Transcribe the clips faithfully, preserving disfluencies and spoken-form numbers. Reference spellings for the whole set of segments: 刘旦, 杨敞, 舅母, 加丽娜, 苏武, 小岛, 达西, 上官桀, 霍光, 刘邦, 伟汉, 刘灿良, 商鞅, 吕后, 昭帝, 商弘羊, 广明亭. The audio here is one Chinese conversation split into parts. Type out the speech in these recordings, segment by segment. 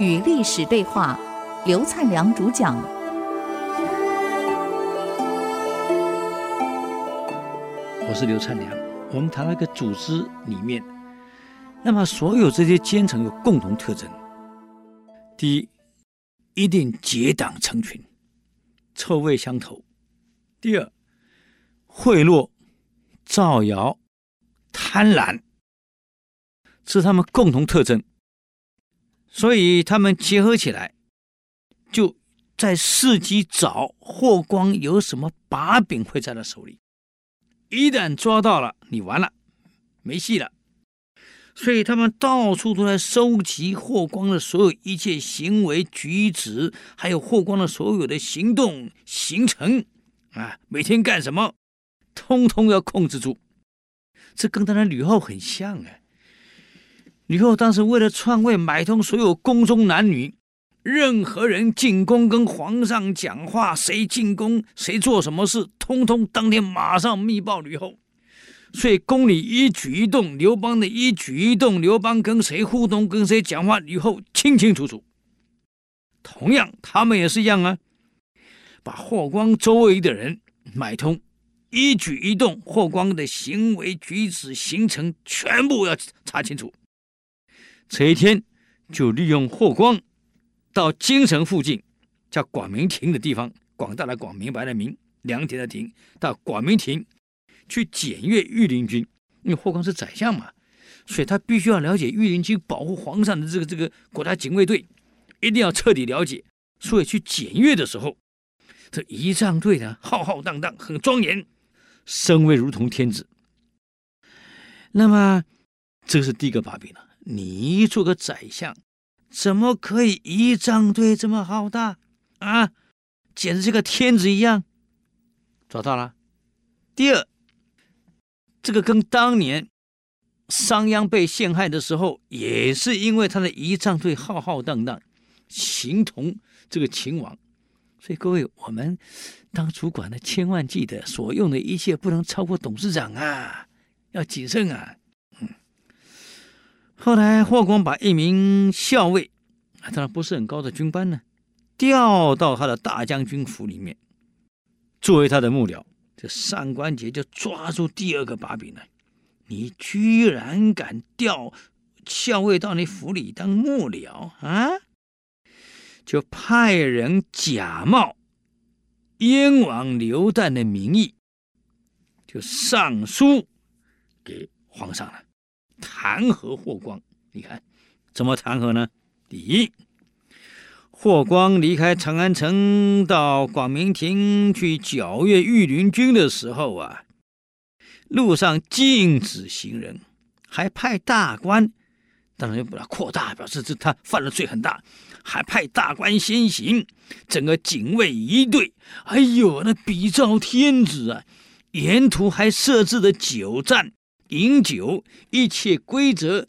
与历史对话，刘灿良主讲。我是刘灿良。我们谈到一个组织里面，那么所有这些阶层有共同特征。第一，一定结党成群，臭味相投。第二，贿赂、造谣、贪婪，这是他们共同特征。所以他们结合起来，就在伺机找霍光有什么把柄会在他手里，一旦抓到了，你完了，没戏了。所以他们到处都在收集霍光的所有一切行为举止，还有霍光的所有的行动行程啊，每天干什么，通通要控制住。这跟他的吕后很像啊。吕后当时为了篡位，买通所有宫中男女，任何人进宫跟皇上讲话，谁进宫谁做什么事，通通当天马上密报吕后。所以宫里一举一动，刘邦的一举一动，刘邦跟谁互动跟谁讲话，吕后清清楚楚。同样他们也是一样啊，把霍光周围的人买通，一举一动，霍光的行为举止行程全部要查清楚。这一天就利用霍光到京城附近叫广明亭的地方，广大的广，明白的明，良田的亭，到广明亭去检阅御林军。因为霍光是宰相嘛，所以他必须要了解御林军保护皇上的这个这个国家警卫队，一定要彻底了解。所以去检阅的时候，这仪仗队呢浩浩荡荡，很庄严，声威如同天子。那么这是第一个把柄了。你做个宰相，怎么可以仪仗队这么浩大啊？简直是个天子一样，找到了。第二，这个跟当年商鞅被陷害的时候，也是因为他的仪仗队浩浩荡荡，形同这个秦王。所以各位，我们当主管的千万记得，所用的一切不能超过董事长啊，要谨慎啊。后来霍光把一名校尉，当然不是很高的军官呢，调到他的大将军府里面，作为他的幕僚。这上官桀就抓住第二个把柄了，你居然敢调校尉到你府里当幕僚啊！就派人假冒燕王刘旦的名义，就上书给皇上了。弹劾霍光，你看怎么弹劾呢？第一，霍光离开长安城到广明亭去剿阅御林军的时候啊，路上禁止行人，还派大官，当然就把它扩大，表示他犯了罪很大，还派大官先行，整个警卫一队，哎呦，那比照天子啊！沿途还设置了酒站。饮酒，一切规则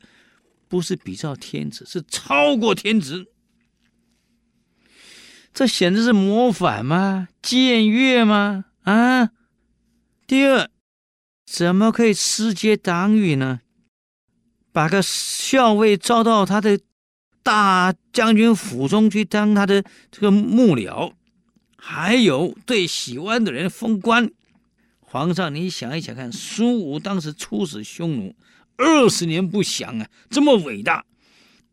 不是比照天子，是超过天子。这显然是模仿吗？僭越吗？啊！第二，怎么可以私结党羽呢？把个校尉招到他的大将军府中去当他的这个幕僚，还有对喜欢的人封官。皇上，你想一想看，苏武当时出使匈奴，二十年不降啊，这么伟大，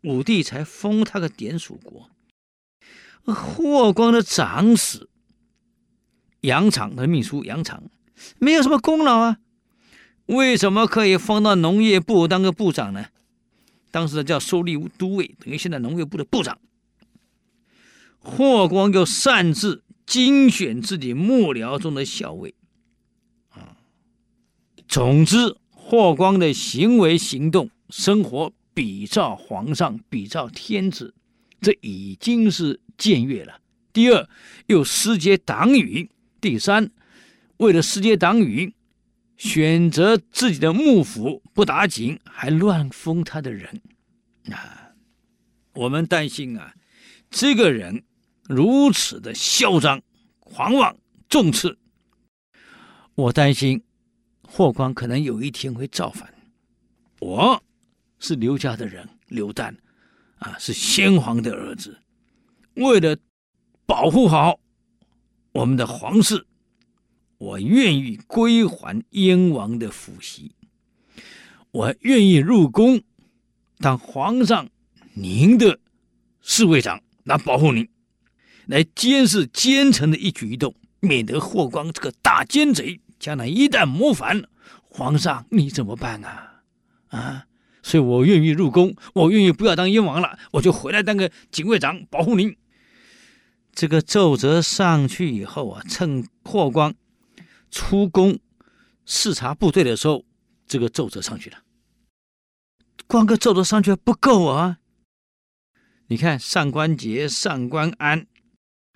武帝才封他个典属国。霍光的长史杨敞的秘书杨敞没有什么功劳啊，为什么可以封到农业部当个部长呢？当时叫收吏都尉，等于现在农业部的部长。霍光又擅自精选自己幕僚中的校尉。总之，霍光的行为行动生活比照皇上，比照天子，这已经是僭越了。第二，又私结党羽。第三，为了私结党羽，选择自己的幕府不打紧，还乱封他的人啊！我们担心啊，这个人如此的嚣张狂妄纵恣，我担心霍光可能有一天会造反。我是刘家的人，刘旦啊，是先皇的儿子。为了保护好我们的皇室，我愿意归还燕王的府玺，我愿意入宫当皇上您的侍卫长，来保护您，来监视奸臣的一举一动，免得霍光这个大奸贼将来一旦谋反，皇上你怎么办啊？啊，所以我愿意入宫，我愿意不要当燕王了，我就回来当个警卫长保护您。这个奏折上去以后啊，趁霍光出宫视察部队的时候，这个奏折上去了。光个奏折上去不够啊，你看上官桀、上官安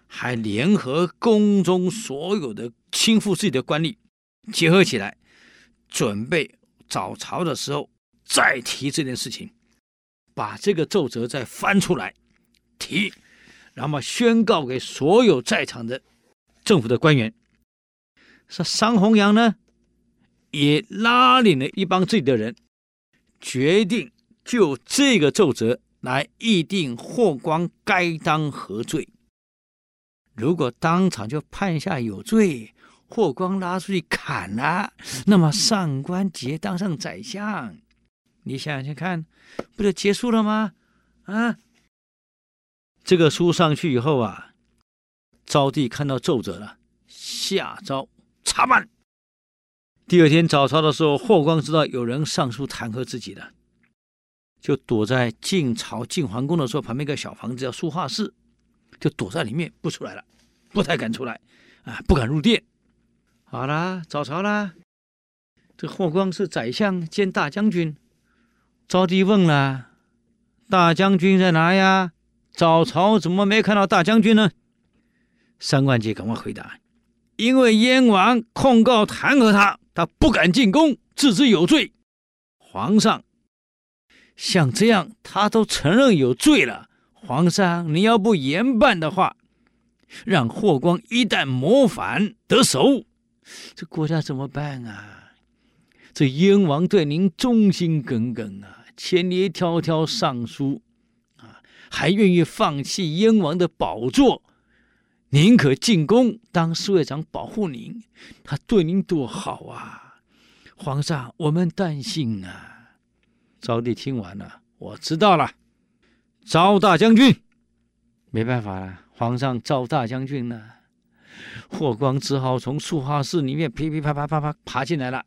还联合宫中所有的倾覆自己的官吏，结合起来，准备早朝的时候再提这件事情，把这个奏折再翻出来提，然后宣告给所有在场的政府的官员。商弘羊呢，也拉领了一帮自己的人，决定就这个奏折来议定霍光该当何罪。如果当场就判下有罪，霍光拉出去砍了、啊，那么上官桀当上宰相，你想想看，不就结束了吗？啊！这个书上去以后啊，昭帝看到奏折了，下诏查办。第二天早朝的时候，霍光知道有人上书弹劾自己了，就躲在晋朝晋皇宫的时候旁边一个小房子叫书画室，就躲在里面不出来了，不太敢出来啊，不敢入殿。好啦，早朝啦，这霍光是宰相兼大将军，昭帝问了，大将军在哪呀？早朝怎么没看到大将军呢？上官桀赶快回答，因为燕王控告弹劾他，他不敢进宫，自知有罪。皇上，像这样他都承认有罪了，皇上你要不严办的话，让霍光一旦谋反得手，这国家怎么办啊？这燕王对您忠心耿耿啊，千里迢迢上书还愿意放弃燕王的宝座，宁可进宫当侍卫长保护您，他对您多好啊！皇上，我们担心啊。昭帝听完了，我知道了，昭大将军。没办法了，皇上召大将军了，霍光只好从书画室里面噼噼啪啪啪啪爬进来了，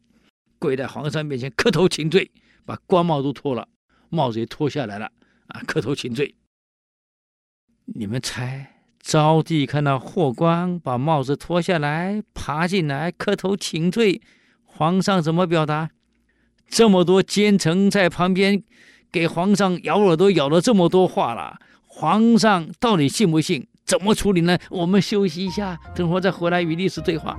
跪在皇上面前磕头请罪，把官帽都脱了，帽子也脱下来了啊，磕头请罪。你们猜，昭帝看到霍光把帽子脱下来，爬进来，磕头请罪，皇上怎么表达？这么多奸臣在旁边给皇上咬耳朵，咬了这么多话了，皇上到底信不信？怎么处理呢？我们休息一下，等会再回来与历史对话。